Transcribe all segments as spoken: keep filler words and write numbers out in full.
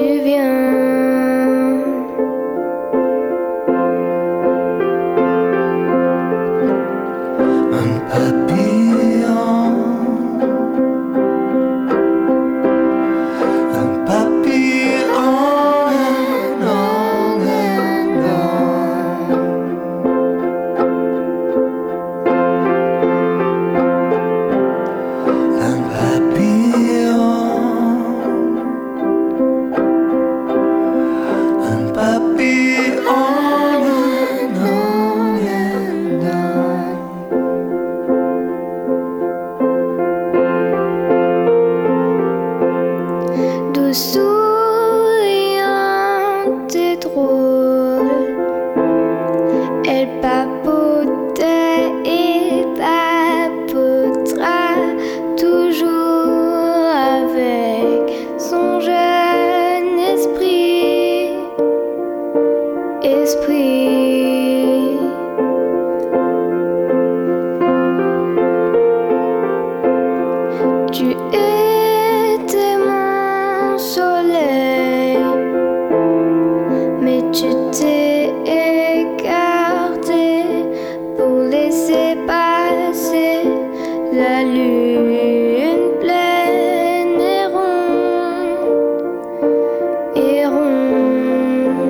tu viens. Un papillon, un papillon, un an, un an, un papillon. Souriante et drôle, elle papotait et papotera toujours avec son jeune esprit, esprit. Tu es tu t'es écarté pour laisser passer la lune pleine et ronde, et ronde.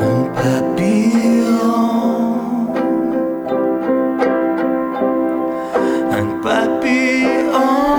Un papillon, un papillon.